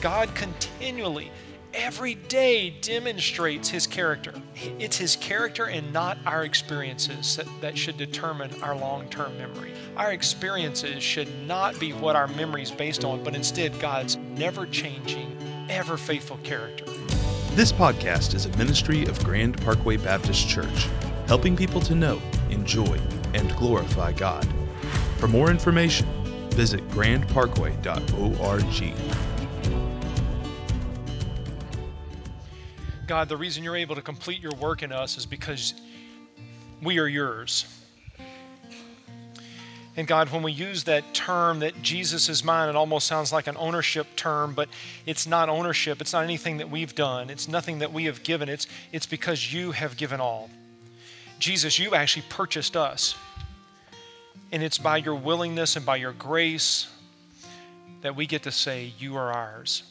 God continually, every day, demonstrates his character. It's his character and not our experiences that should determine our long-term memory. Our experiences should not be what our memory is based on, but instead God's never-changing, ever-faithful character. This podcast is a ministry of Grand Parkway Baptist Church, helping people to know, enjoy, and glorify God. For more information, visit grandparkway.org. God, the reason you're able to complete your work in us is because we are yours. And God, when we use that term that Jesus is mine, it almost sounds like an ownership term, but it's not ownership. It's not anything that we've done. It's nothing that we have given. It's because you have given all. Jesus, you actually purchased us. And it's by your willingness and by your grace that we get to say, you are ours.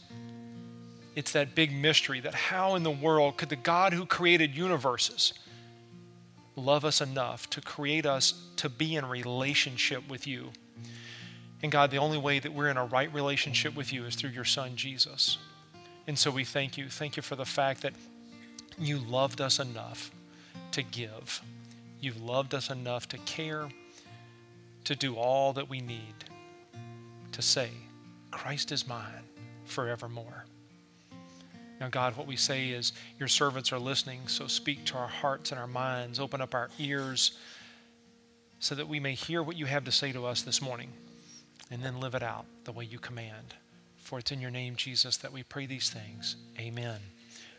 It's that big mystery that how in the world could the God who created universes love us enough to create us to be in relationship with you. And God, the only way that we're in a right relationship with you is through your son, Jesus. And so we thank you. Thank you for the fact that you loved us enough to give. You loved us enough to care, to do all that we need, to say, Christ is mine forevermore. Now, God, what we say is your servants are listening, so speak to our hearts and our minds, open up our ears so that we may hear what you have to say to us this morning and then live it out the way you command. For it's in your name, Jesus, that we pray these things. Amen.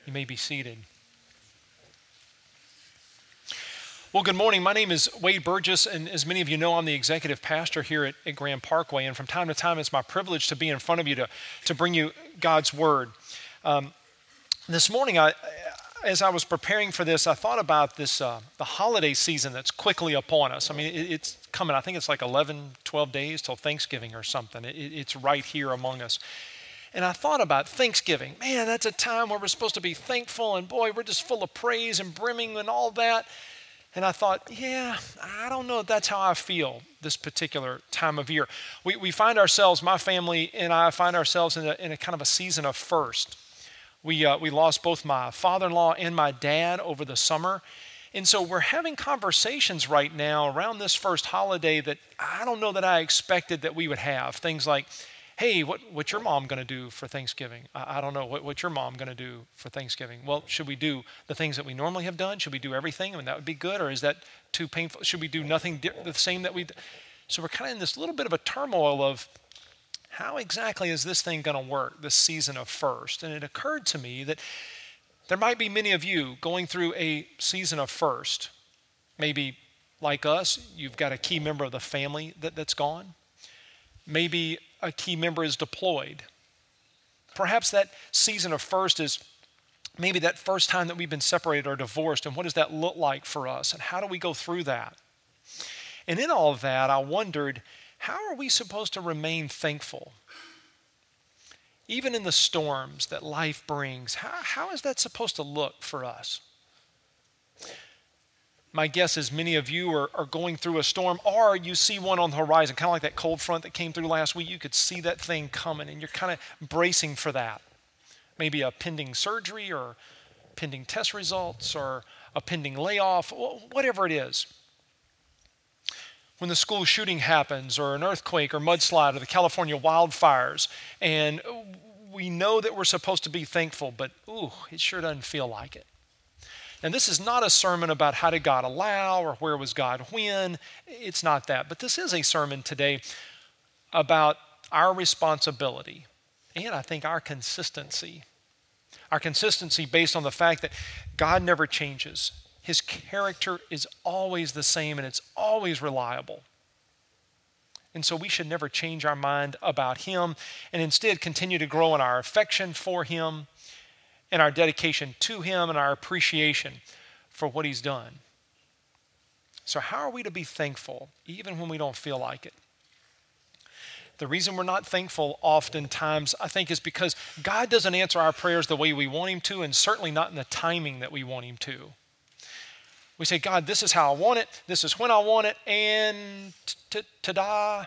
You may be seated. Well, good morning. My name is Wade Burgess, and as many of you know, I'm the executive pastor here at Grand Parkway, and from time to time, it's my privilege to be in front of you to bring you God's Word. This morning, as I was preparing for this, I thought about this the holiday season that's quickly upon us. I mean, it's coming. I think it's like 11, 12 days till Thanksgiving or something. It's right here among us. And I thought about Thanksgiving. Man, that's a time where we're supposed to be thankful, and boy, we're just full of praise and brimming and all that. And I thought, yeah, I don't know if that's how I feel this particular time of year. We find ourselves, my family and I find ourselves in a kind of a season of first. We lost both my father-in-law and my dad over the summer. And so we're having conversations right now around this first holiday that I don't know that I expected that we would have. Things like, hey, what's your mom going to do for Thanksgiving? I don't know. What's your mom going to do for Thanksgiving? Well, should we do the things that we normally have done? Should we do everything? I mean, that would be good. Or is that too painful? Should we do nothing the same that we do? So we're kind of in this little bit of a turmoil of, how exactly is this thing going to work, this season of first? And it occurred to me that there might be many of you going through a season of first. Maybe like us, you've got a key member of the family that's gone. Maybe a key member is deployed. Perhaps that season of first is maybe that first time that we've been separated or divorced, and what does that look like for us, and how do we go through that? And in all of that, I wondered, how are we supposed to remain thankful? Even in the storms that life brings, how is that supposed to look for us? My guess is many of you are going through a storm, or you see one on the horizon, kind of like that cold front that came through last week. You could see that thing coming, and you're kind of bracing for that. Maybe a pending surgery, or pending test results, or a pending layoff, whatever it is. When the school shooting happens, or an earthquake, or mudslide, or the California wildfires, and we know that we're supposed to be thankful, but ooh, it sure doesn't feel like it. And this is not a sermon about how did God allow, or where was God when. It's not that. But this is a sermon today about our responsibility, and I think our consistency. Our consistency based on the fact that God never changes. His character is always the same, and it's always reliable. And so we should never change our mind about him, and instead continue to grow in our affection for him, and our dedication to him, and our appreciation for what he's done. So how are we to be thankful, even when we don't feel like it? The reason we're not thankful oftentimes, I think, is because God doesn't answer our prayers the way we want him to, and certainly not in the timing that we want him to. We say, God, this is how I want it, this is when I want it, and ta-da.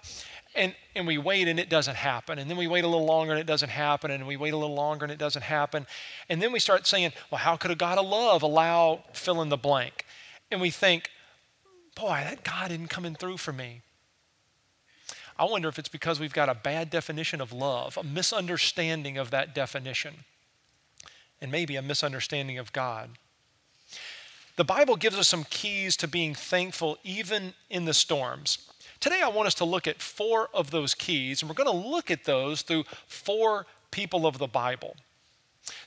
And we wait and it doesn't happen. And then we wait a little longer and it doesn't happen. And we wait a little longer and it doesn't happen. And then we start saying, well, how could a God of love allow fill in the blank? And we think, boy, that God isn't coming through for me. I wonder if it's because we've got a bad definition of love, a misunderstanding of that definition, and maybe a misunderstanding of God. The Bible gives us some keys to being thankful even in the storms. Today I want us to look at 4 of those keys, and we're going to look at those through 4 people of the Bible.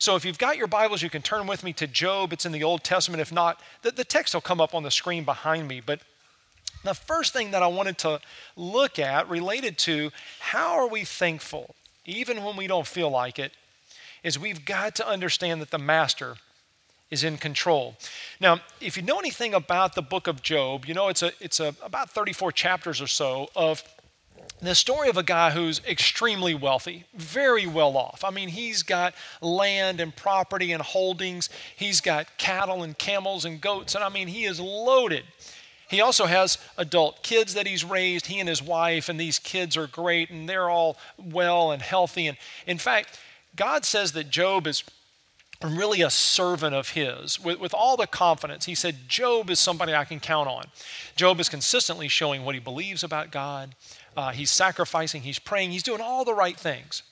So if you've got your Bibles, you can turn with me to Job. It's in the Old Testament. If not, the text will come up on the screen behind me. But the first thing that I wanted to look at related to how are we thankful, even when we don't feel like it, is we've got to understand that the master is in control. Now, if you know anything about the book of Job, you know it's about 34 chapters or so of the story of a guy who's extremely wealthy, very well off. I mean, he's got land and property and holdings. He's got cattle and camels and goats, and I mean, he is loaded. He also has adult kids that he's raised, he and his wife, and these kids are great, and they're all well and healthy. And in fact, God says that Job is really a servant of his with all the confidence. He said, Job is somebody I can count on. Job is consistently showing what he believes about God. He's sacrificing, he's praying, he's doing all the right things.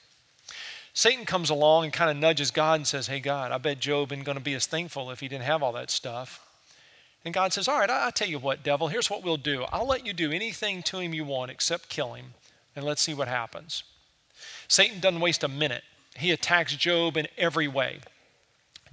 Satan comes along and kind of nudges God and says, hey, God, I bet Job isn't going to be as thankful if he didn't have all that stuff. And God says, all right, I'll tell you what, devil, here's what we'll do. I'll let you do anything to him you want except kill him, and let's see what happens. Satan doesn't waste a minute. He attacks Job in every way.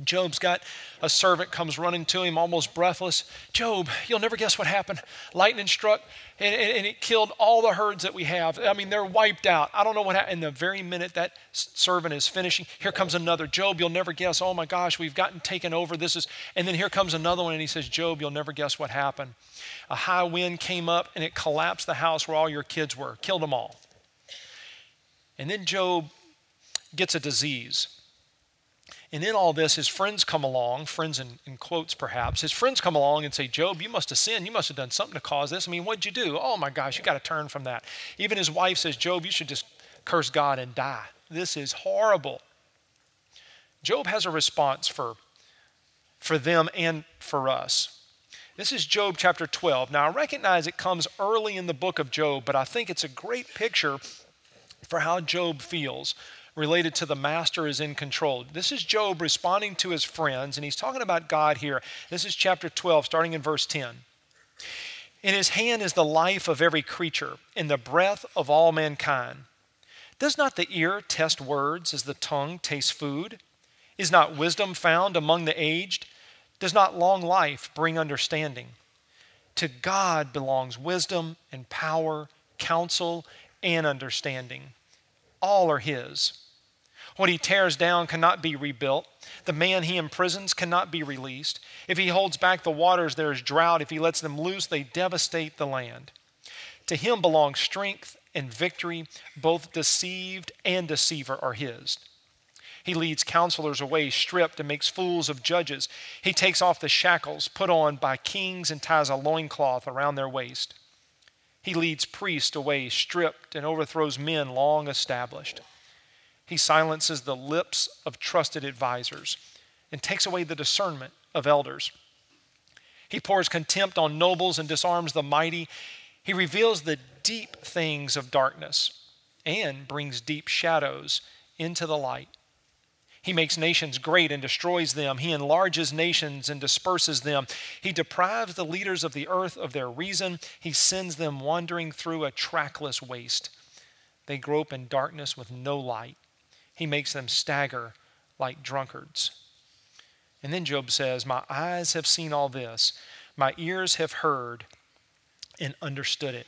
Job's got a servant comes running to him almost breathless. Job, you'll never guess what happened. Lightning struck and it killed all the herds that we have. I mean, they're wiped out. I don't know what happened. And the very minute that servant is finishing, here comes another. Job, you'll never guess. Oh my gosh, we've gotten taken over. This is, and then here comes another one and he says, Job, you'll never guess what happened. A high wind came up and it collapsed the house where all your kids were. Killed them all. And then Job gets a disease. And in all this, his friends come along, friends in quotes perhaps, his friends come along and say, Job, you must have sinned. You must have done something to cause this. I mean, what'd you do? Oh my gosh, you got to turn from that. Even his wife says, Job, you should just curse God and die. This is horrible. Job has a response for them and for us. This is Job chapter 12. Now, I recognize it comes early in the book of Job, but I think it's a great picture for how Job feels related to the master is in control. This is Job responding to his friends, and he's talking about God here. This is chapter 12, starting in verse 10. In his hand is the life of every creature, and the breath of all mankind. Does not the ear test words as the tongue tastes food? Is not wisdom found among the aged? Does not long life bring understanding? To God belongs wisdom and power, counsel and understanding. All are his. What he tears down cannot be rebuilt. The man he imprisons cannot be released. If he holds back the waters, there is drought. If he lets them loose, they devastate the land. To him belong strength and victory. Both deceived and deceiver are his. He leads counselors away stripped and makes fools of judges. He takes off the shackles put on by kings and ties a loincloth around their waist. He leads priests away stripped and overthrows men long established. He silences the lips of trusted advisors and takes away the discernment of elders. He pours contempt on nobles and disarms the mighty. He reveals the deep things of darkness and brings deep shadows into the light. He makes nations great and destroys them. He enlarges nations and disperses them. He deprives the leaders of the earth of their reason. He sends them wandering through a trackless waste. They grope in darkness with no light. He makes them stagger like drunkards. And then Job says, my eyes have seen all this. My ears have heard and understood it.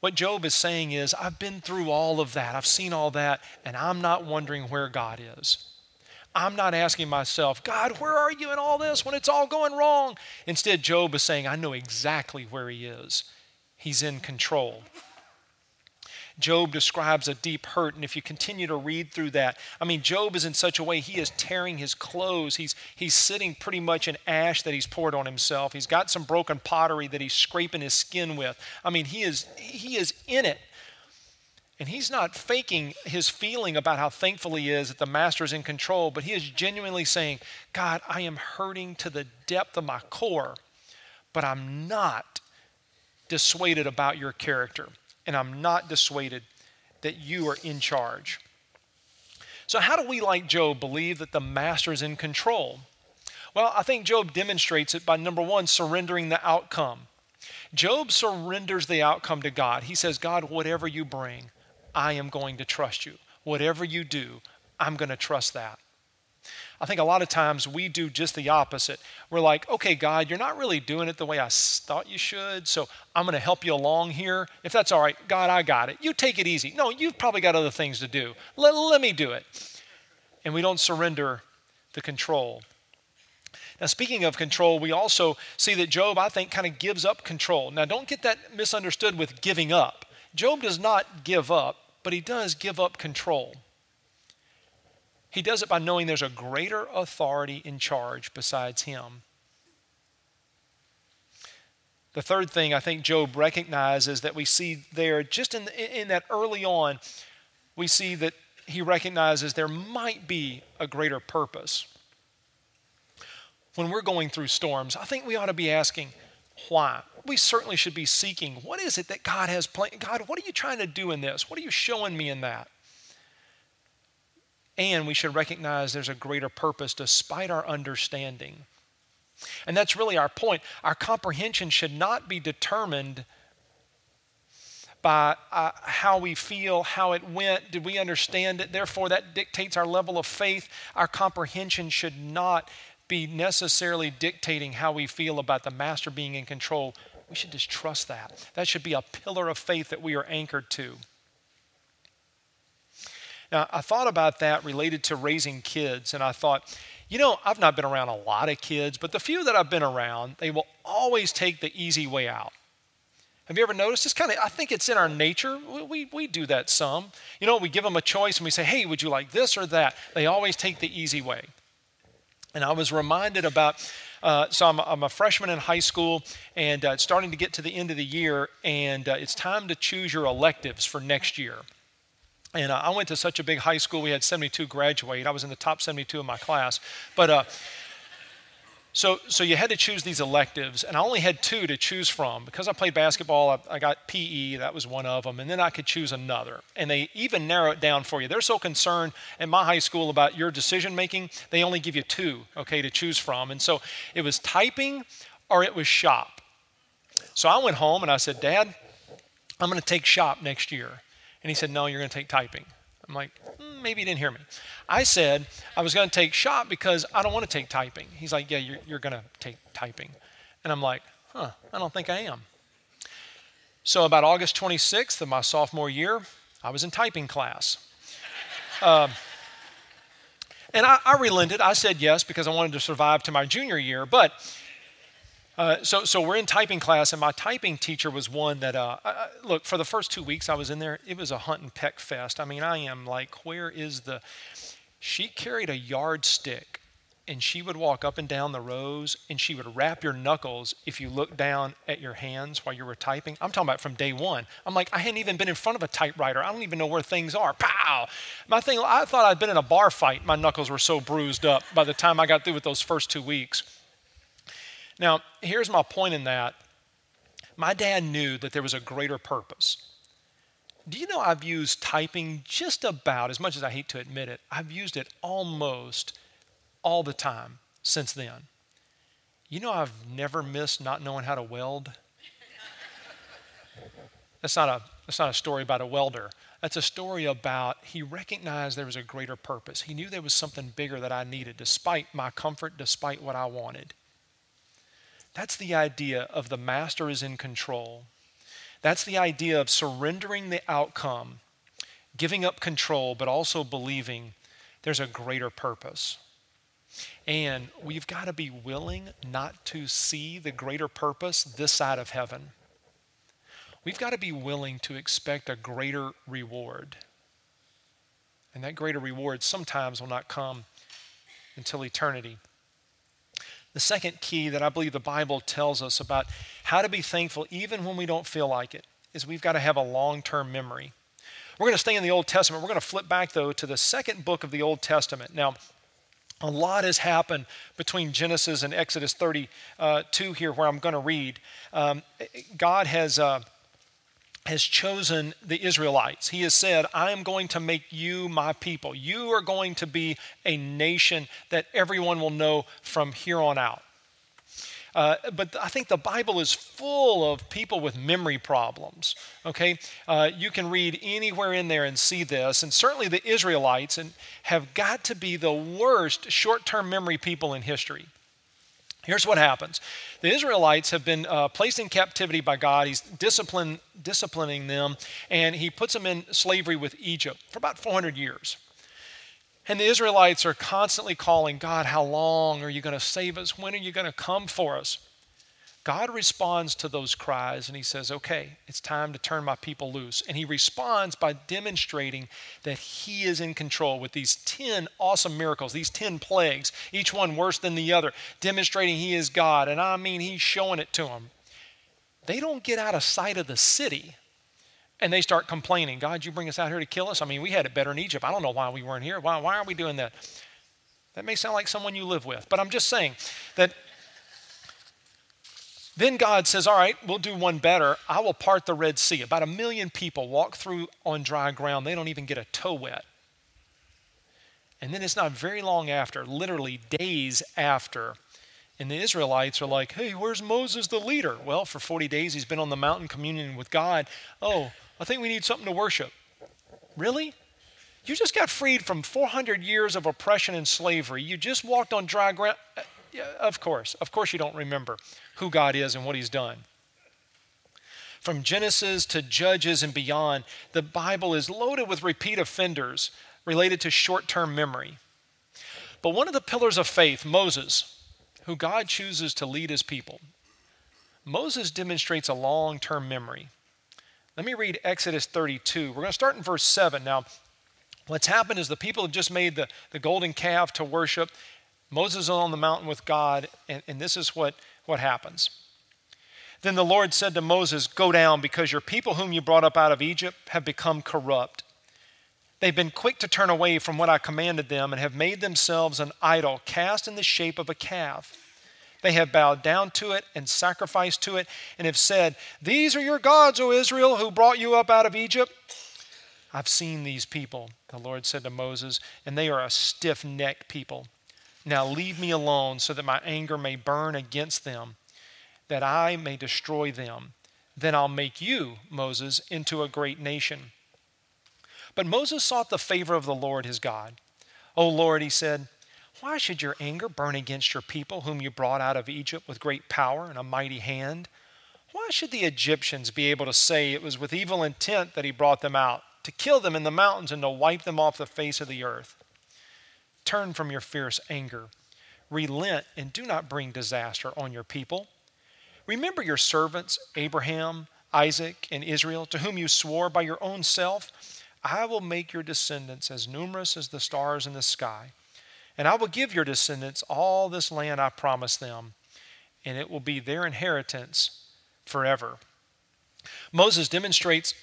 What Job is saying is, I've been through all of that. I've seen all that, and I'm not wondering where God is. I'm not asking myself, God, where are you in all this when it's all going wrong? Instead, Job is saying, I know exactly where he is. He's in control. Job describes a deep hurt, and if you continue to read through that, I mean, Job is in such a way he is tearing his clothes. He's sitting pretty much in ash that he's poured on himself. He's got some broken pottery that he's scraping his skin with. I mean, he is in it. And he's not faking his feeling about how thankful he is that the master's in control, but he is genuinely saying, God, I am hurting to the depth of my core, but I'm not dissuaded about your character, and I'm not dissuaded that you are in charge. So how do we, like Job, believe that the master is in control? Well, I think Job demonstrates it by, number one, surrendering the outcome. Job surrenders the outcome to God. He says, God, whatever you bring, I am going to trust you. Whatever you do, I'm going to trust that. I think a lot of times we do just the opposite. We're like, okay, God, you're not really doing it the way I thought you should, so I'm going to help you along here. If that's all right, God, I got it. You take it easy. No, you've probably got other things to do. Let me do it. And we don't surrender the control. Now, speaking of control, we also see that Job, I think, kind of gives up control. Now, don't get that misunderstood with giving up. Job does not give up, but he does give up control. He does it by knowing there's a greater authority in charge besides him. The third thing I think Job recognizes that we see there, just in that early on, we see that he recognizes there might be a greater purpose. When we're going through storms, I think we ought to be asking why. We certainly should be seeking, what is it that God has planned? God, what are you trying to do in this? What are you showing me in that? And we should recognize there's a greater purpose despite our understanding. And that's really our point. Our comprehension should not be determined by how we feel, how it went. Did we understand it? Therefore, that dictates our level of faith. Our comprehension should not be necessarily dictating how we feel about the master being in control. We should just trust that. That should be a pillar of faith that we are anchored to. Now, I thought about that related to raising kids, and I thought, you know, I've not been around a lot of kids, but the few that I've been around, they will always take the easy way out. Have you ever noticed? It's kind of, I think it's in our nature. We do that some. You know, we give them a choice, and we say, hey, would you like this or that? They always take the easy way. And I was reminded about, I'm a freshman in high school, and it's starting to get to the end of the year, and it's time to choose your electives for next year. And I went to such a big high school, we had 72 graduate. I was in the top 72 in my class. But so you had to choose these electives, and I only had two to choose from. Because I played basketball, I got PE, that was one of them, and then I could choose another. And they even narrow it down for you. They're so concerned at my high school about your decision-making, they only give you two, okay, to choose from. And so it was typing or it was shop. So I went home and I said, Dad, I'm going to take shop next year. And he said, no, you're going to take typing. I'm like, maybe he didn't hear me. I said, I was going to take shop because I don't want to take typing. He's like, yeah, you're going to take typing. And I'm like, I don't think I am. So about August 26th of my sophomore year, I was in typing class. And I relented. I said yes because I wanted to survive to my junior year. But so we're in typing class, and my typing teacher was one that, look, for the first 2 weeks I was in there, it was a hunt and peck fest. I mean, I am like, where is the, she carried a yardstick, and she would walk up and down the rows, and she would wrap your knuckles if you looked down at your hands while you were typing. I'm talking about from day one. I'm like, I hadn't even been in front of a typewriter. I don't even know where things are. Pow! I thought I'd been in a bar fight. My knuckles were so bruised up by the time I got through with those first 2 weeks. Now, here's my point in that. My dad knew that there was a greater purpose. Do you know I've used typing just about, as much as I hate to admit it, I've used it almost all the time since then. You know I've never missed not knowing how to weld? That's not a story about a welder. That's a story about he recognized there was a greater purpose. He knew there was something bigger that I needed, despite my comfort, despite what I wanted. That's the idea of the master is in control. That's the idea of surrendering the outcome, giving up control, but also believing there's a greater purpose. And we've got to be willing not to see the greater purpose this side of heaven. We've got to be willing to expect a greater reward. And that greater reward sometimes will not come until eternity. The second key that I believe the Bible tells us about how to be thankful even when we don't feel like it is we've got to have a long-term memory. We're going to stay in the Old Testament. We're going to flip back, though, to the second book of the Old Testament. Now, a lot has happened between Genesis and Exodus 32 here, where I'm going to read. God has chosen the Israelites. He has said, I am going to make you my people. You are going to be a nation that everyone will know from here on out. But I think the Bible is full of people with memory problems, okay? You can read anywhere in there and see this. And certainly the Israelites have got to be the worst short-term memory people in history. Here's what happens. The Israelites have been placed in captivity by God. He's disciplining them, and he puts them in slavery with Egypt for about 400 years. And the Israelites are constantly calling, God, how long are you going to save us? When are you going to come for us? God responds to those cries, and he says, okay, it's time to turn my people loose. And he responds by demonstrating that he is in control with these 10 awesome miracles, these 10 plagues, each one worse than the other, demonstrating he is God. And I mean, he's showing it to them. They don't get out of sight of the city. And they start complaining. God, you bring us out here to kill us? I mean, we had it better in Egypt. I don't know why we weren't here. Why are we doing that? That may sound like someone you live with, but I'm just saying that then God says, all right, we'll do one better. I will part the Red Sea. About 1 million people walk through on dry ground. They don't even get a toe wet. And then it's not very long after, literally days after, and the Israelites are like, hey, where's Moses the leader? Well, for 40 days, he's been on the mountain communing with God. Oh, I think we need something to worship. Really? You just got freed from 400 years of oppression and slavery. You just walked on dry ground. Yeah, of course you don't remember who God is and what he's done. From Genesis to Judges and beyond, the Bible is loaded with repeat offenders related to short-term memory. But one of the pillars of faith, Moses, who God chooses to lead his people, Moses demonstrates a long-term memory. Let me read Exodus 32. We're going to start in verse 7. Now, what's happened is the people have just made the golden calf to worship. Moses is on the mountain with God, and this is what happens. Then the Lord said to Moses, go down, because your people whom you brought up out of Egypt have become corrupt. They've been quick to turn away from what I commanded them and have made themselves an idol cast in the shape of a calf. They have bowed down to it and sacrificed to it and have said, these are your gods, O Israel, who brought you up out of Egypt. I've seen these people, the Lord said to Moses, and they are a stiff-necked people. Now leave me alone so that my anger may burn against them, that I may destroy them. Then I'll make you, Moses, into a great nation. But Moses sought the favor of the Lord his God. O Lord, he said, why should your anger burn against your people whom you brought out of Egypt with great power and a mighty hand? Why should the Egyptians be able to say it was with evil intent that he brought them out, to kill them in the mountains and to wipe them off the face of the earth? Turn from your fierce anger. Relent and do not bring disaster on your people. Remember your servants, Abraham, Isaac, and Israel, to whom you swore by your own self, I will make your descendants as numerous as the stars in the sky, and I will give your descendants all this land I promised them, and it will be their inheritance forever. Moses demonstrates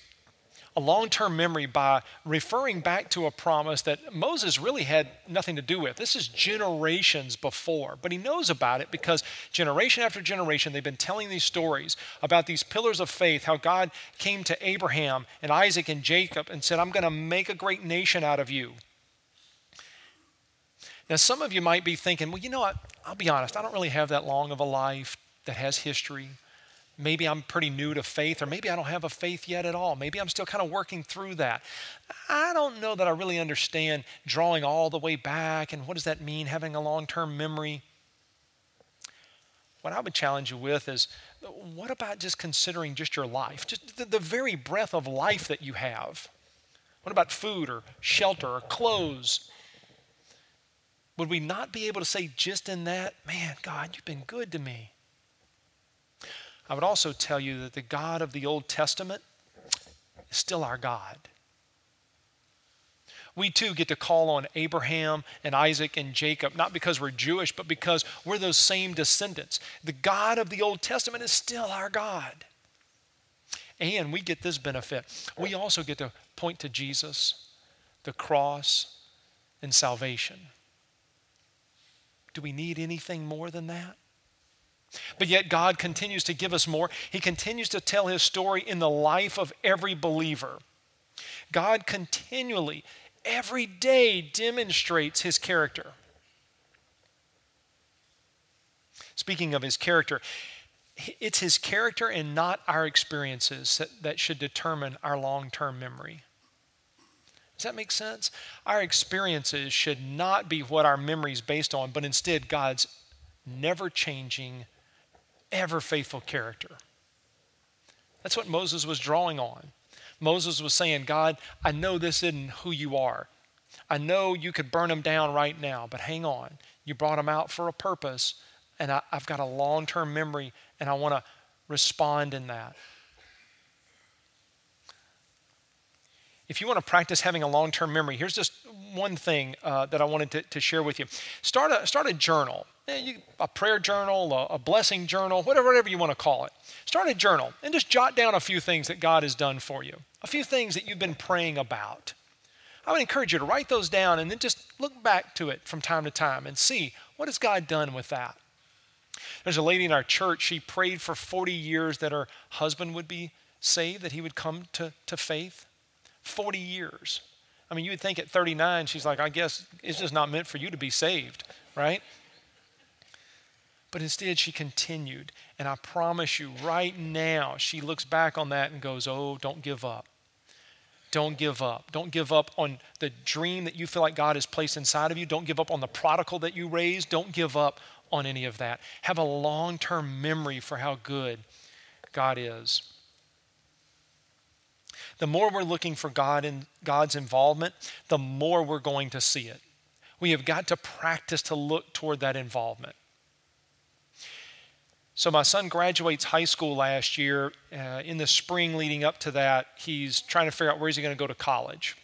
a long-term memory by referring back to a promise that Moses really had nothing to do with. This is generations before, but he knows about it because generation after generation, they've been telling these stories about these pillars of faith, how God came to Abraham and Isaac and Jacob and said, I'm going to make a great nation out of you. Now, some of you might be thinking, well, you know what? I'll be honest. I don't really have that long of a life that has history. Maybe I'm pretty new to faith, or maybe I don't have a faith yet at all. Maybe I'm still kind of working through that. I don't know that I really understand drawing all the way back and what does that mean, having a long-term memory. What I would challenge you with is, what about just considering just your life, just the very breath of life that you have? What about food or shelter or clothes? Would we not be able to say just in that, man, God, you've been good to me? I would also tell you that the God of the Old Testament is still our God. We too get to call on Abraham and Isaac and Jacob, not because we're Jewish, but because we're those same descendants. The God of the Old Testament is still our God. And we get this benefit. We also get to point to Jesus, the cross, and salvation. Do we need anything more than that? But yet God continues to give us more. He continues to tell his story in the life of every believer. God continually, every day, demonstrates his character. Speaking of his character, it's his character and not our experiences that should determine our long-term memory. Does that make sense? Our experiences should not be what our memory is based on, but instead God's never-changing, ever-faithful character. That's what Moses was drawing on. Moses was saying, God, I know this isn't who you are. I know you could burn them down right now, but hang on. You brought them out for a purpose, and I've got a long-term memory, and I want to respond in that. If you want to practice having a long-term memory, here's just one thing that I wanted to share with you. Start a journal, a prayer journal, a blessing journal, whatever you want to call it. Start a journal and just jot down a few things that God has done for you, a few things that you've been praying about. I would encourage you to write those down and then just look back to it from time to time and see, what has God done with that? There's a lady in our church, she prayed for 40 years that her husband would be saved, that he would come to faith. 40 years. I mean, you would think at 39, she's like, I guess it's just not meant for you to be saved, right? But instead, she continued. And I promise you, right now, she looks back on that and goes, oh, don't give up. Don't give up. Don't give up on the dream that you feel like God has placed inside of you. Don't give up on the prodigal that you raised. Don't give up on any of that. Have a long-term memory for how good God is. The more we're looking for God and God's involvement, the more we're going to see it. We have got to practice to look toward that involvement. So my son graduates high school last year. In the spring leading up to that, he's trying to figure out where he's going to go to college.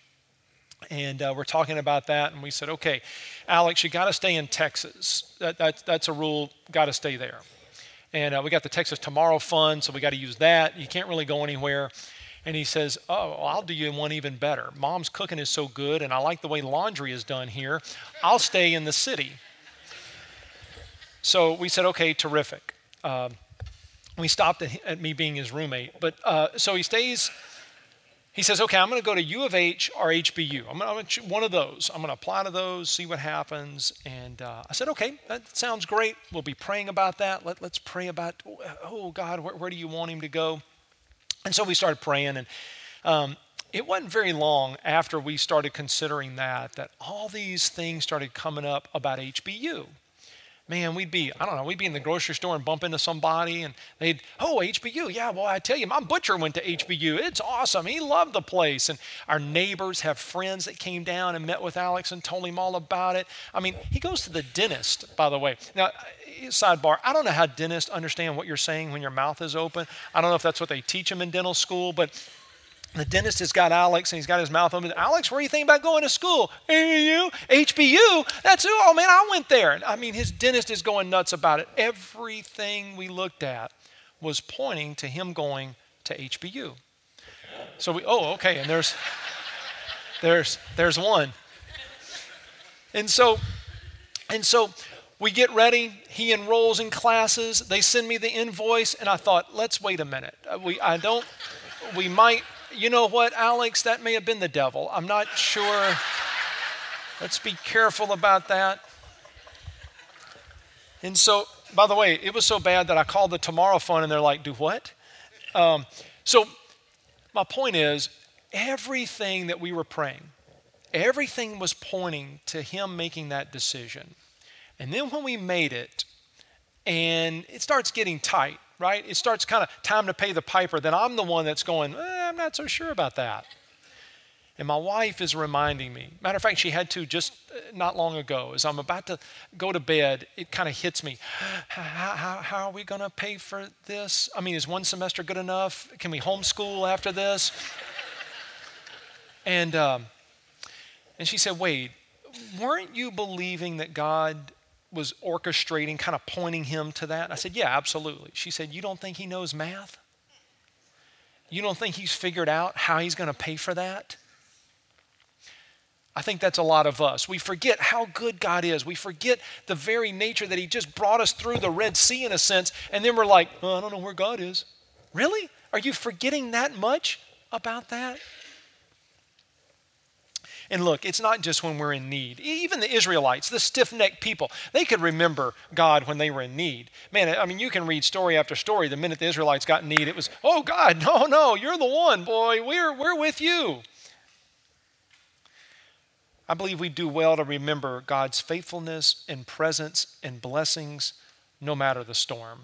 And we're talking about that, and we said, okay, Alex, you got to stay in Texas. That's a rule, got to stay there. And we got the Texas Tomorrow Fund, so we got to use that. You can't really go anywhere. And he says, oh, I'll do you one even better. Mom's cooking is so good, and I like the way laundry is done here. I'll stay in the city. So we said, okay, terrific. We stopped at me being his roommate. But so he stays. He says, okay, I'm going to go to U of H or HBU. I'm going to one of those. I'm going to apply to those, see what happens. And I said, okay, that sounds great. We'll be praying about that. Let's pray about, oh, God, where do you want him to go? And so we started praying, and it wasn't very long after we started considering that all these things started coming up about HBU. Man, we'd be in the grocery store and bump into somebody, and they'd, oh, HBU, yeah, well, I tell you, my butcher went to HBU. It's awesome. He loved the place. And our neighbors have friends that came down and met with Alex and told him all about it. I mean, he goes to the dentist, by the way. Now, sidebar, I don't know how dentists understand what you're saying when your mouth is open. I don't know if that's what they teach them in dental school, but the dentist has got Alex, and he's got his mouth open. Alex, where are you thinking about going to school? HBU? That's who? Oh, man, I went there. And I mean, his dentist is going nuts about it. Everything we looked at was pointing to him going to HBU. So we, oh, okay, and there's one. And so we get ready. He enrolls in classes. They send me the invoice, and I thought, let's wait a minute. You know what, Alex, that may have been the devil. I'm not sure. Let's be careful about that. And so, by the way, it was so bad that I called the Tomorrow Fund, and they're like, do what? So my point is, everything that we were praying, everything was pointing to him making that decision. And then when we made it, and it starts getting tight, right? It starts kind of time to pay the piper. Then I'm the one that's going, I'm not so sure about that. And my wife is reminding me. Matter of fact, she had to just not long ago. As I'm about to go to bed, it kind of hits me. How are we going to pay for this? I mean, is one semester good enough? Can we homeschool after this? And she said, Wade, weren't you believing that God was orchestrating, kind of pointing him to that? I said, yeah, absolutely. She said, you don't think he knows math? You don't think he's figured out how he's going to pay for that? I think that's a lot of us. We forget how good God is. We forget the very nature that he just brought us through the Red Sea in a sense, and then we're like, oh, I don't know where God is. Really? Are you forgetting that much about that? And look, it's not just when we're in need. Even the Israelites, the stiff-necked people, they could remember God when they were in need. Man, I mean, you can read story after story. The minute the Israelites got in need, it was, oh, God, no, you're the one, boy. We're with you. I believe we do well to remember God's faithfulness and presence and blessings no matter the storm.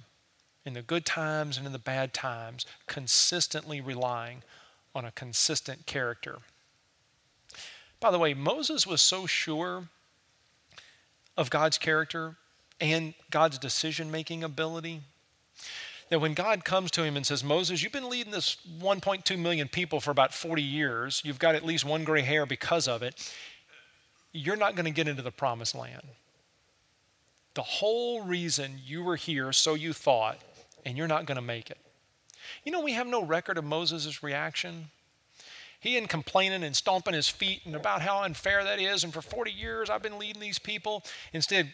In the good times and in the bad times, consistently relying on a consistent character. By the way, Moses was so sure of God's character and God's decision-making ability that when God comes to him and says, Moses, you've been leading this 1.2 million people for about 40 years. You've got at least one gray hair because of it. You're not going to get into the promised land. The whole reason you were here, so you thought, and you're not going to make it. You know, we have no record of Moses' reaction. He in complaining and stomping his feet and about how unfair that is, and for 40 years I've been leading these people. Instead,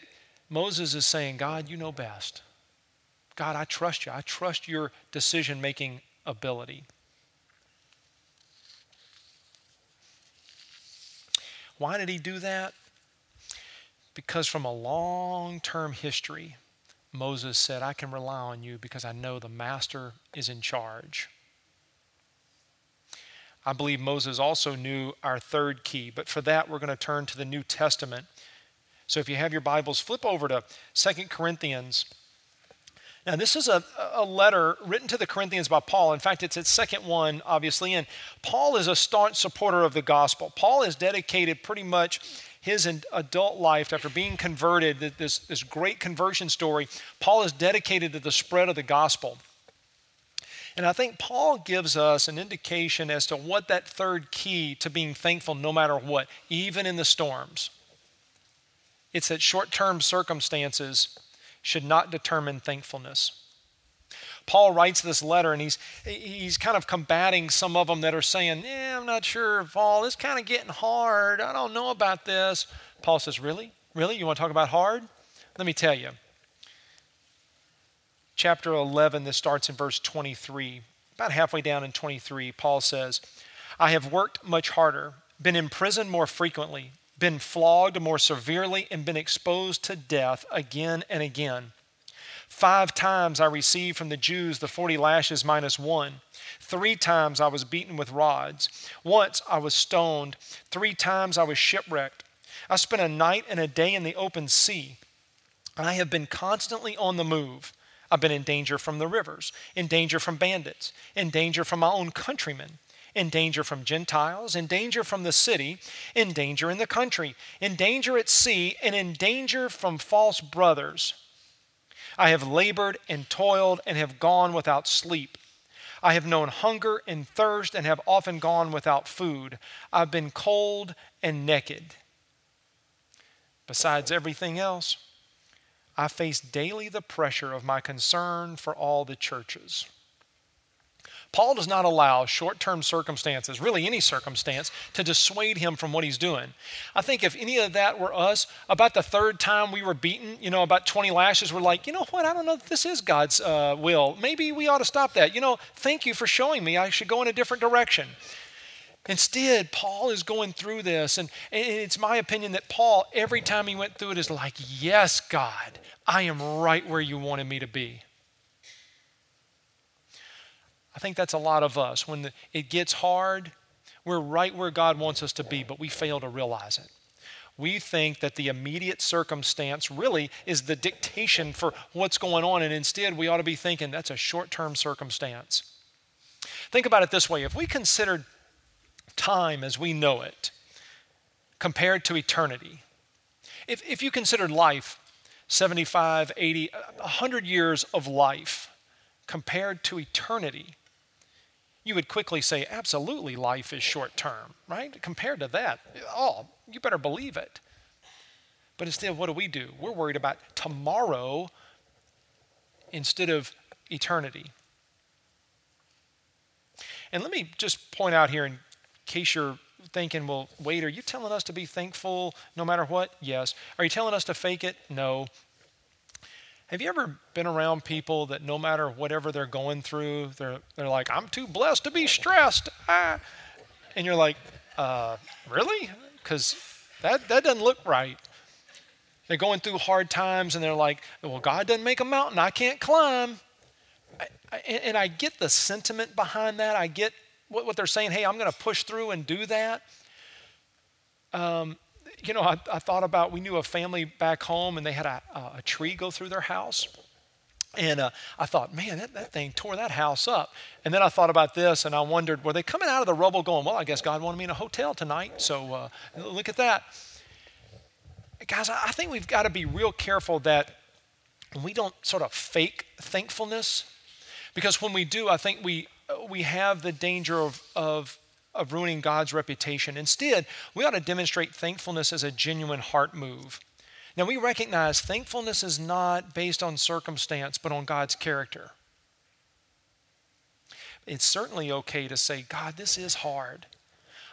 Moses is saying, God, you know best. God, I trust you. I trust your decision-making ability. Why did he do that? Because from a long-term history, Moses said, I can rely on you because I know the master is in charge. I believe Moses also knew our third key, but for that we're going to turn to the New Testament. So if you have your Bibles, flip over to 2 Corinthians. Now this is a letter written to the Corinthians by Paul. In fact, it's his second one, obviously, and Paul is a staunch supporter of the gospel. Paul is dedicated pretty much his adult life, after being converted, this great conversion story, Paul is dedicated to the spread of the gospel. And I think Paul gives us an indication as to what that third key to being thankful no matter what, even in the storms. It's that short-term circumstances should not determine thankfulness. Paul writes this letter, and he's kind of combating some of them that are saying, I'm not sure, Paul, it's kind of getting hard. I don't know about this. Paul says, really? Really? You want to talk about hard? Let me tell you. Chapter 11, this starts in verse 23. About halfway down in 23, Paul says, I have worked much harder, been imprisoned more frequently, been flogged more severely, and been exposed to death again and again. 5 times I received from the Jews the 40 lashes minus 1. 3 times I was beaten with rods. Once I was stoned. 3 times I was shipwrecked. I spent a night and a day in the open sea. I have been constantly on the move. I've been in danger from the rivers, in danger from bandits, in danger from my own countrymen, in danger from Gentiles, in danger from the city, in danger in the country, in danger at sea, and in danger from false brothers. I have labored and toiled and have gone without sleep. I have known hunger and thirst and have often gone without food. I've been cold and naked. Besides everything else, I face daily the pressure of my concern for all the churches. Paul does not allow short-term circumstances, really any circumstance, to dissuade him from what he's doing. I think if any of that were us, about the third time we were beaten, about 20 lashes, we're like, you know what, I don't know if this is God's will. Maybe we ought to stop that. Thank you for showing me. I should go in a different direction. Instead, Paul is going through this, and it's my opinion that Paul, every time he went through it, is like, yes, God, I am right where you wanted me to be. I think that's a lot of us. When it gets hard, we're right where God wants us to be, but we fail to realize it. We think that the immediate circumstance really is the dictation for what's going on, and instead we ought to be thinking that's a short-term circumstance. Think about it this way. If we considered time as we know it compared to eternity, if you considered life, 75, 80, 100 years of life compared to eternity, you would quickly say, absolutely, life is short-term, right? Compared to that, you better believe it. But instead, what do? We're worried about tomorrow instead of eternity. And let me just point out here, in case you're thinking, well, Wade, are you telling us to be thankful no matter what? Yes. Are you telling us to fake it? No. Have you ever been around people that no matter whatever they're going through, they're like, I'm too blessed to be stressed. Ah. And you're like, really? Because that doesn't look right. They're going through hard times and they're like, well, God doesn't make a mountain I can't climb. And I get the sentiment behind that. I get what they're saying. Hey, I'm going to push through and do that. I thought about, we knew a family back home and they had a tree go through their house. And I thought, man, that thing tore that house up. And then I thought about this, and I wondered, were they coming out of the rubble going, well, I guess God wanted me in a hotel tonight, so look at that. Guys, I think we've got to be real careful that we don't sort of fake thankfulness, because when we do, I think we have the danger of ruining God's reputation. Instead, we ought to demonstrate thankfulness as a genuine heart move. Now, we recognize thankfulness is not based on circumstance, but on God's character. It's certainly okay to say, God, this is hard.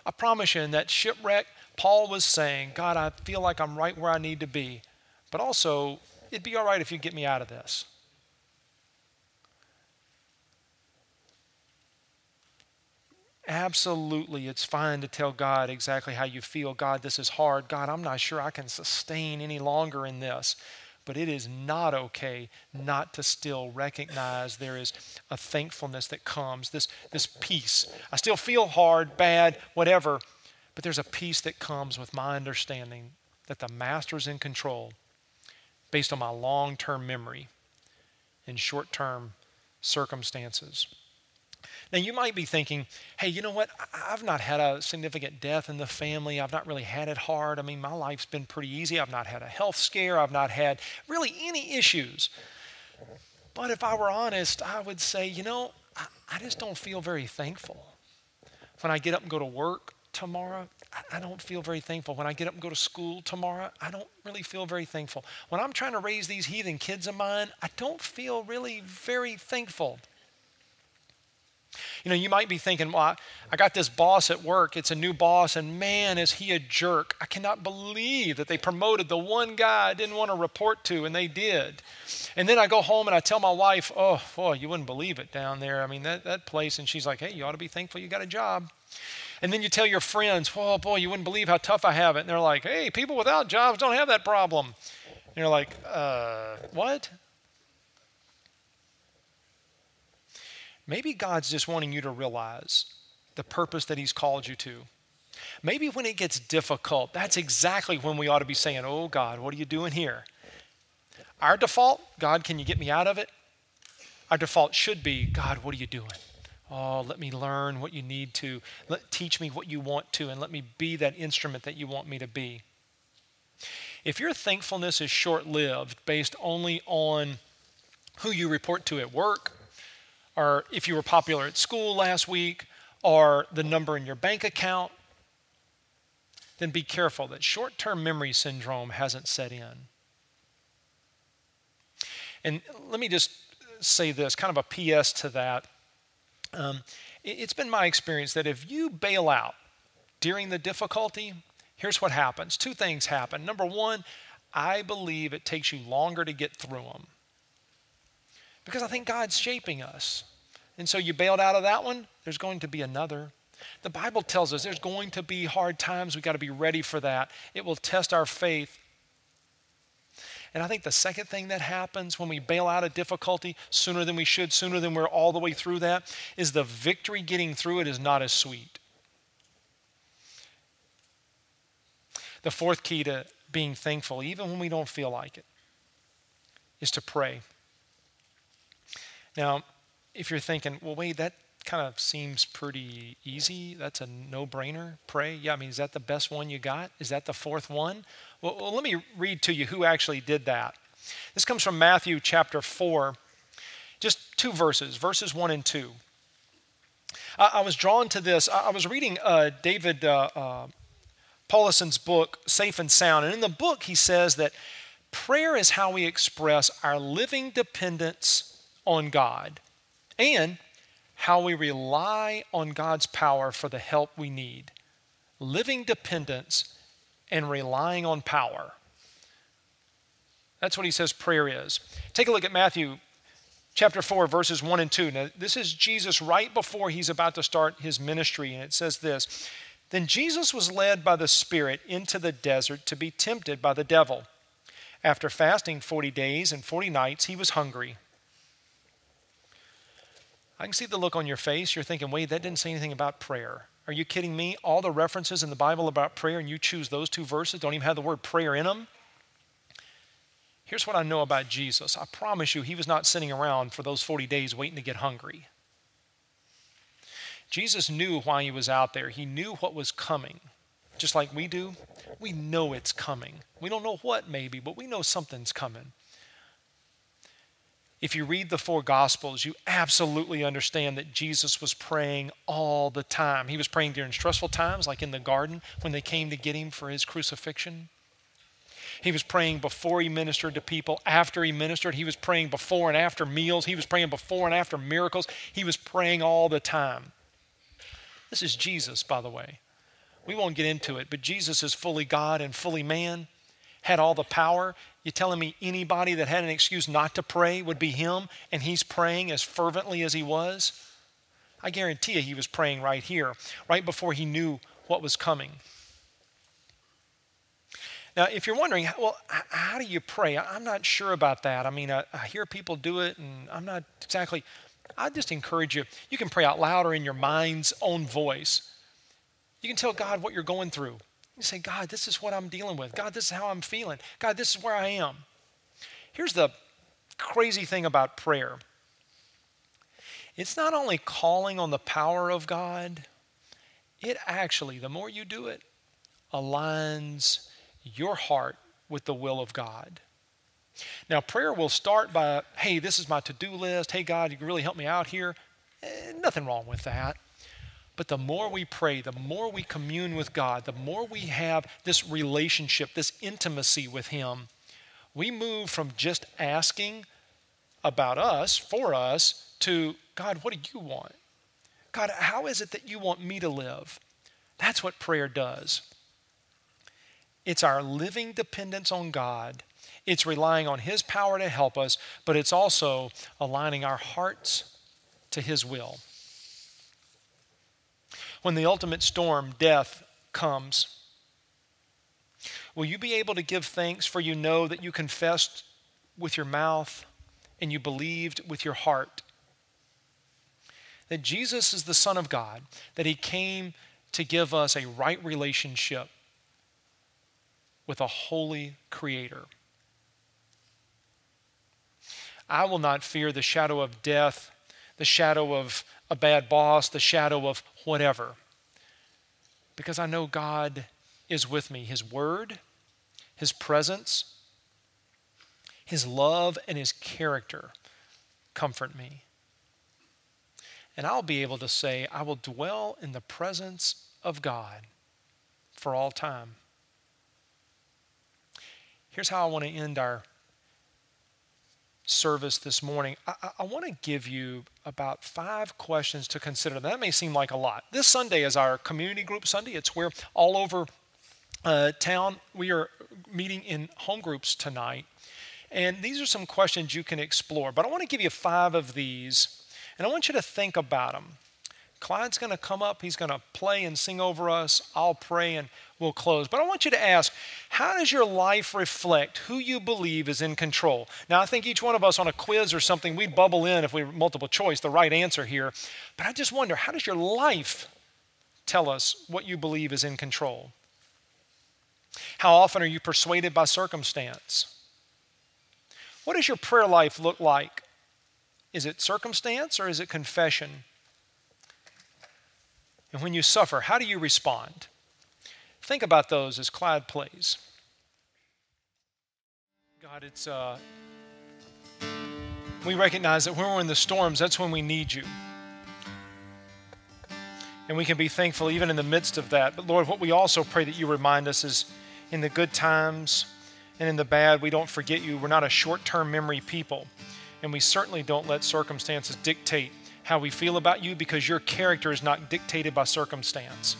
I promise you, in that shipwreck, Paul was saying, God, I feel like I'm right where I need to be, but also, it'd be all right if you get me out of this. Absolutely, it's fine to tell God exactly how you feel. God, this is hard. God, I'm not sure I can sustain any longer in this. But it is not okay not to still recognize there is a thankfulness that comes, this peace. I still feel hard, bad, whatever, but there's a peace that comes with my understanding that the Master's in control based on my long-term memory and short-term circumstances. Now, you might be thinking, hey, you know what? I've not had a significant death in the family. I've not really had it hard. I mean, my life's been pretty easy. I've not had a health scare. I've not had really any issues. But if I were honest, I would say, you know, I just don't feel very thankful. When I get up and go to work tomorrow, I don't feel very thankful. When I get up and go to school tomorrow, I don't really feel very thankful. When I'm trying to raise these heathen kids of mine, I don't feel really very thankful. You know, you might be thinking, well, I got this boss at work. It's a new boss, and man, is he a jerk. I cannot believe that they promoted the one guy I didn't want to report to, and they did. And then I go home, and I tell my wife, oh, boy, you wouldn't believe it down there. I mean, that place, and she's like, hey, you ought to be thankful you got a job. And then you tell your friends, oh, boy, you wouldn't believe how tough I have it. And they're like, hey, people without jobs don't have that problem. And you're like, what? Maybe God's just wanting you to realize the purpose that He's called you to. Maybe when it gets difficult, that's exactly when we ought to be saying, oh, God, what are you doing here? Our default, God, can you get me out of it? Our default should be, God, what are you doing? Oh, let me learn what you need to. Teach me what you want to, and let me be that instrument that you want me to be. If your thankfulness is short-lived based only on who you report to at work, or if you were popular at school last week, or the number in your bank account, then be careful that short-term memory syndrome hasn't set in. And let me just say this, kind of a PS to that. It's been my experience that if you bail out during the difficulty, here's what happens. Two things happen. Number one, I believe it takes you longer to get through them, because I think God's shaping us. And so you bailed out of that one, there's going to be another. The Bible tells us there's going to be hard times. We've got to be ready for that. It will test our faith. And I think the second thing that happens when we bail out of difficulty sooner than we should, sooner than we're all the way through that, is the victory getting through it is not as sweet. The fourth key to being thankful, even when we don't feel like it, is to pray. Now, if you're thinking, well, Wade, that kind of seems pretty easy. That's a no-brainer. Pray. Yeah, I mean, is that the best one you got? Is that the fourth one? Well, let me read to you who actually did that. This comes from Matthew chapter 4, just two verses, verses 1 and 2. I was drawn to this. I was reading David Paulison's book, Safe and Sound, and in the book he says that prayer is how we express our living dependence on God, and how we rely on God's power for the help we need. Living dependence and relying on power. That's what he says prayer is. Take a look at Matthew chapter 4, verses 1 and 2. Now, this is Jesus right before he's about to start his ministry, and it says this. Then Jesus was led by the Spirit into the desert to be tempted by the devil. After fasting 40 days and 40 nights, he was hungry. I can see the look on your face. You're thinking, Wade, that didn't say anything about prayer. Are you kidding me? All the references in the Bible about prayer, and you choose those two verses, don't even have the word prayer in them? Here's what I know about Jesus. I promise you, he was not sitting around for those 40 days waiting to get hungry. Jesus knew why he was out there. He knew what was coming. Just like we do, we know it's coming. We don't know what maybe, but we know something's coming. If you read the four Gospels, you absolutely understand that Jesus was praying all the time. He was praying during stressful times, like in the garden when they came to get him for his crucifixion. He was praying before he ministered to people, after he ministered. He was praying before and after meals. He was praying before and after miracles. He was praying all the time. This is Jesus, by the way. We won't get into it, but Jesus is fully God and fully man, had all the power. You're telling me anybody that had an excuse not to pray would be him, and he's praying as fervently as he was? I guarantee you he was praying right here, right before he knew what was coming. Now, if you're wondering, well, how do you pray? I'm not sure about that. I mean, I hear people do it, and I'm not exactly. I just encourage you. You can pray out loud or in your mind's own voice. You can tell God what you're going through. You say, God, this is what I'm dealing with. God, this is how I'm feeling. God, this is where I am. Here's the crazy thing about prayer. It's not only calling on the power of God. It actually, the more you do it, aligns your heart with the will of God. Now, prayer will start by, hey, this is my to-do list. Hey, God, you can really help me out here. Nothing wrong with that. But the more we pray, the more we commune with God, the more we have this relationship, this intimacy with him, we move from just asking about us, for us, to, God, what do you want? God, how is it that you want me to live? That's what prayer does. It's our living dependence on God. It's relying on his power to help us, but it's also aligning our hearts to his will. When the ultimate storm, death, comes, will you be able to give thanks, for you know that you confessed with your mouth and you believed with your heart? That Jesus is the Son of God, that he came to give us a right relationship with a holy creator. I will not fear the shadow of death, the shadow of a bad boss, the shadow of whatever, because I know God is with me. His word, his presence, his love, and his character comfort me. And I'll be able to say, I will dwell in the presence of God for all time. Here's how I want to end our service this morning. I want to give you about 5 questions to consider. That may seem like a lot. This Sunday is our community group Sunday. It's where all over town we are meeting in home groups tonight. And these are some questions you can explore. But I want to give you 5 of these, and I want you to think about them. Clyde's going to come up. He's going to play and sing over us. I'll pray and we'll close. But I want you to ask, how does your life reflect who you believe is in control? Now, I think each one of us on a quiz or something, we'd bubble in if we were multiple choice, the right answer here. But I just wonder, how does your life tell us what you believe is in control? How often are you persuaded by circumstance? What does your prayer life look like? Is it circumstance or is it confession? And when you suffer, how do you respond? Think about those as Clyde plays. God, it's we recognize that when we're in the storms, that's when we need you. And we can be thankful even in the midst of that. But Lord, what we also pray that you remind us is in the good times and in the bad, we don't forget you. We're not a short-term memory people. And we certainly don't let circumstances dictate how we feel about you, because your character is not dictated by circumstance.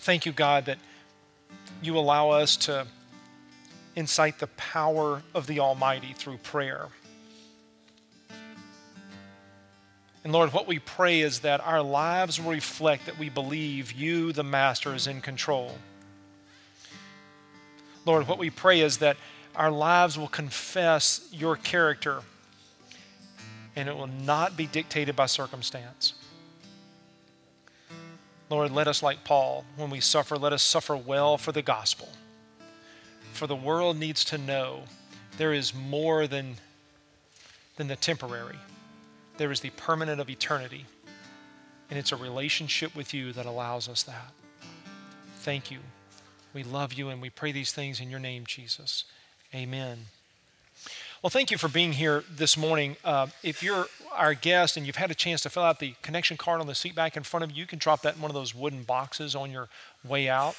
Thank you, God, that you allow us to incite the power of the Almighty through prayer. And Lord, what we pray is that our lives will reflect that we believe you, the Master, is in control. Lord, what we pray is that our lives will confess your character, and it will not be dictated by circumstance. Lord, let us, like Paul, when we suffer, let us suffer well for the gospel. For the world needs to know there is more than the temporary. There is the permanent of eternity, and it's a relationship with you that allows us that. Thank you. We love you, and we pray these things in your name, Jesus. Amen. Well, thank you for being here this morning. If you're our guest and you've had a chance to fill out the connection card on the seat back in front of you, you can drop that in one of those wooden boxes on your way out.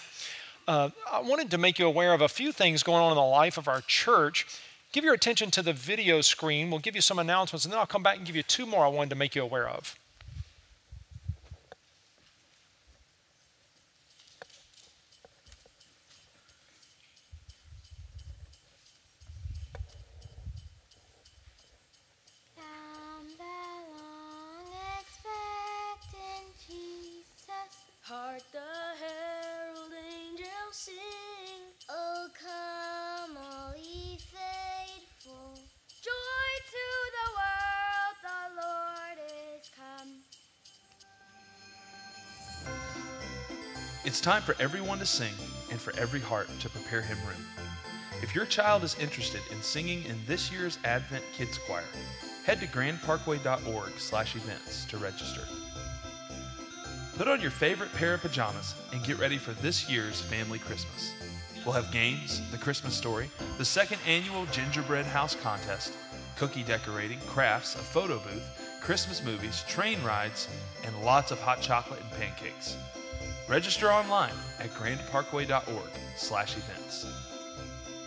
I wanted to make you aware of a few things going on in the life of our church. Give your attention to the video screen. We'll give you some announcements, and then I'll come back and give you two more I wanted to make you aware of. Heart the herald angels sing, oh come all ye faithful, joy to the world, the Lord is come. It's time for everyone to sing and for every heart to prepare him room. If your child is interested in singing in this year's Advent Kids Choir, head to grandparkway.org/events to register. Put on your favorite pair of pajamas and get ready for this year's Family Christmas. We'll have games, the Christmas story, the second annual Gingerbread House Contest, cookie decorating, crafts, a photo booth, Christmas movies, train rides, and lots of hot chocolate and pancakes. Register online at grandparkway.org/events.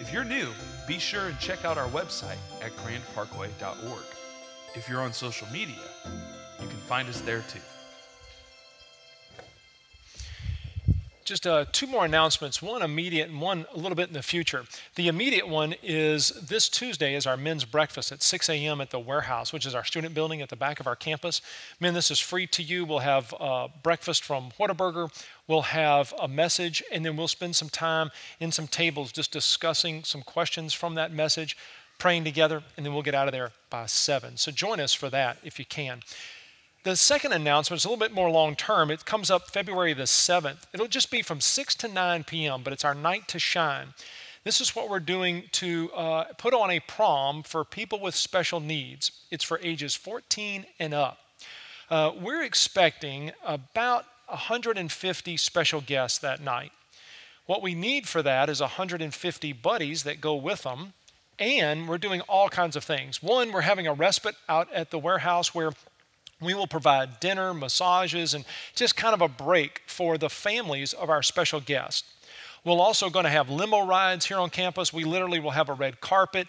If you're new, be sure and check out our website at grandparkway.org. If you're on social media, you can find us there too. Just two more announcements, one immediate and one a little bit in the future. The immediate one is this Tuesday is our men's breakfast at 6 a.m. at the Warehouse, which is our student building at the back of our campus. Men, this is free to you. We'll have breakfast from Whataburger. We'll have a message, and then we'll spend some time in some tables just discussing some questions from that message, praying together, and then we'll get out of there by 7. So join us for that if you can. The second announcement is a little bit more long-term. It comes up February the 7th. It'll just be from 6 to 9 p.m., but it's our Night to Shine. This is what we're doing to put on a prom for people with special needs. It's for ages 14 and up. We're expecting about 150 special guests that night. What we need for that is 150 buddies that go with them, and we're doing all kinds of things. One, we're having a respite out at the Warehouse where we will provide dinner, massages, and just kind of a break for the families of our special guests. We're also going to have limo rides here on campus. We literally will have a red carpet.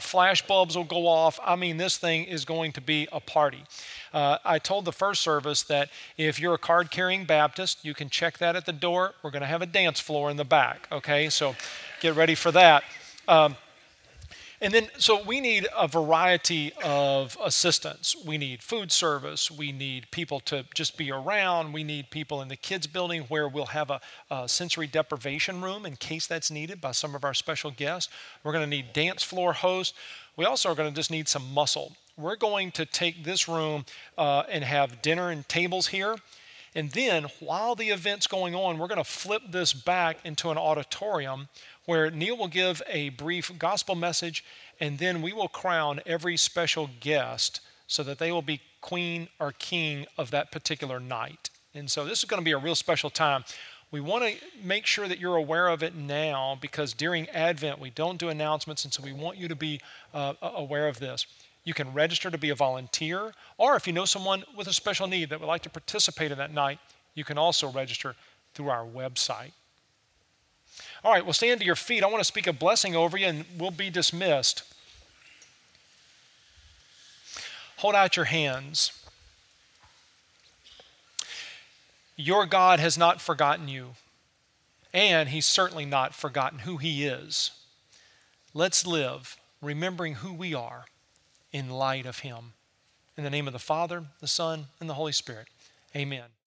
Flash bulbs will go off. I mean, this thing is going to be a party. I told the first service that if you're a card-carrying Baptist, you can check that at the door. We're going to have a dance floor in the back, okay? So get ready for that. And then, so we need a variety of assistance. We need food service. We need people to just be around. We need people in the kids' building where we'll have a sensory deprivation room in case that's needed by some of our special guests. We're going to need dance floor hosts. We also are going to just need some muscle. We're going to take this room and have dinner and tables here. And then, while the event's going on, we're going to flip this back into an auditorium where Neil will give a brief gospel message, and then we will crown every special guest so that they will be queen or king of that particular night. And so this is going to be a real special time. We want to make sure that you're aware of it now, because during Advent we don't do announcements, and so we want you to be aware of this. You can register to be a volunteer, or if you know someone with a special need that would like to participate in that night, you can also register through our website. All right, well, stand to your feet. I want to speak a blessing over you, and we'll be dismissed. Hold out your hands. Your God has not forgotten you, and he's certainly not forgotten who he is. Let's live remembering who we are in light of him. In the name of the Father, the Son, and the Holy Spirit, amen.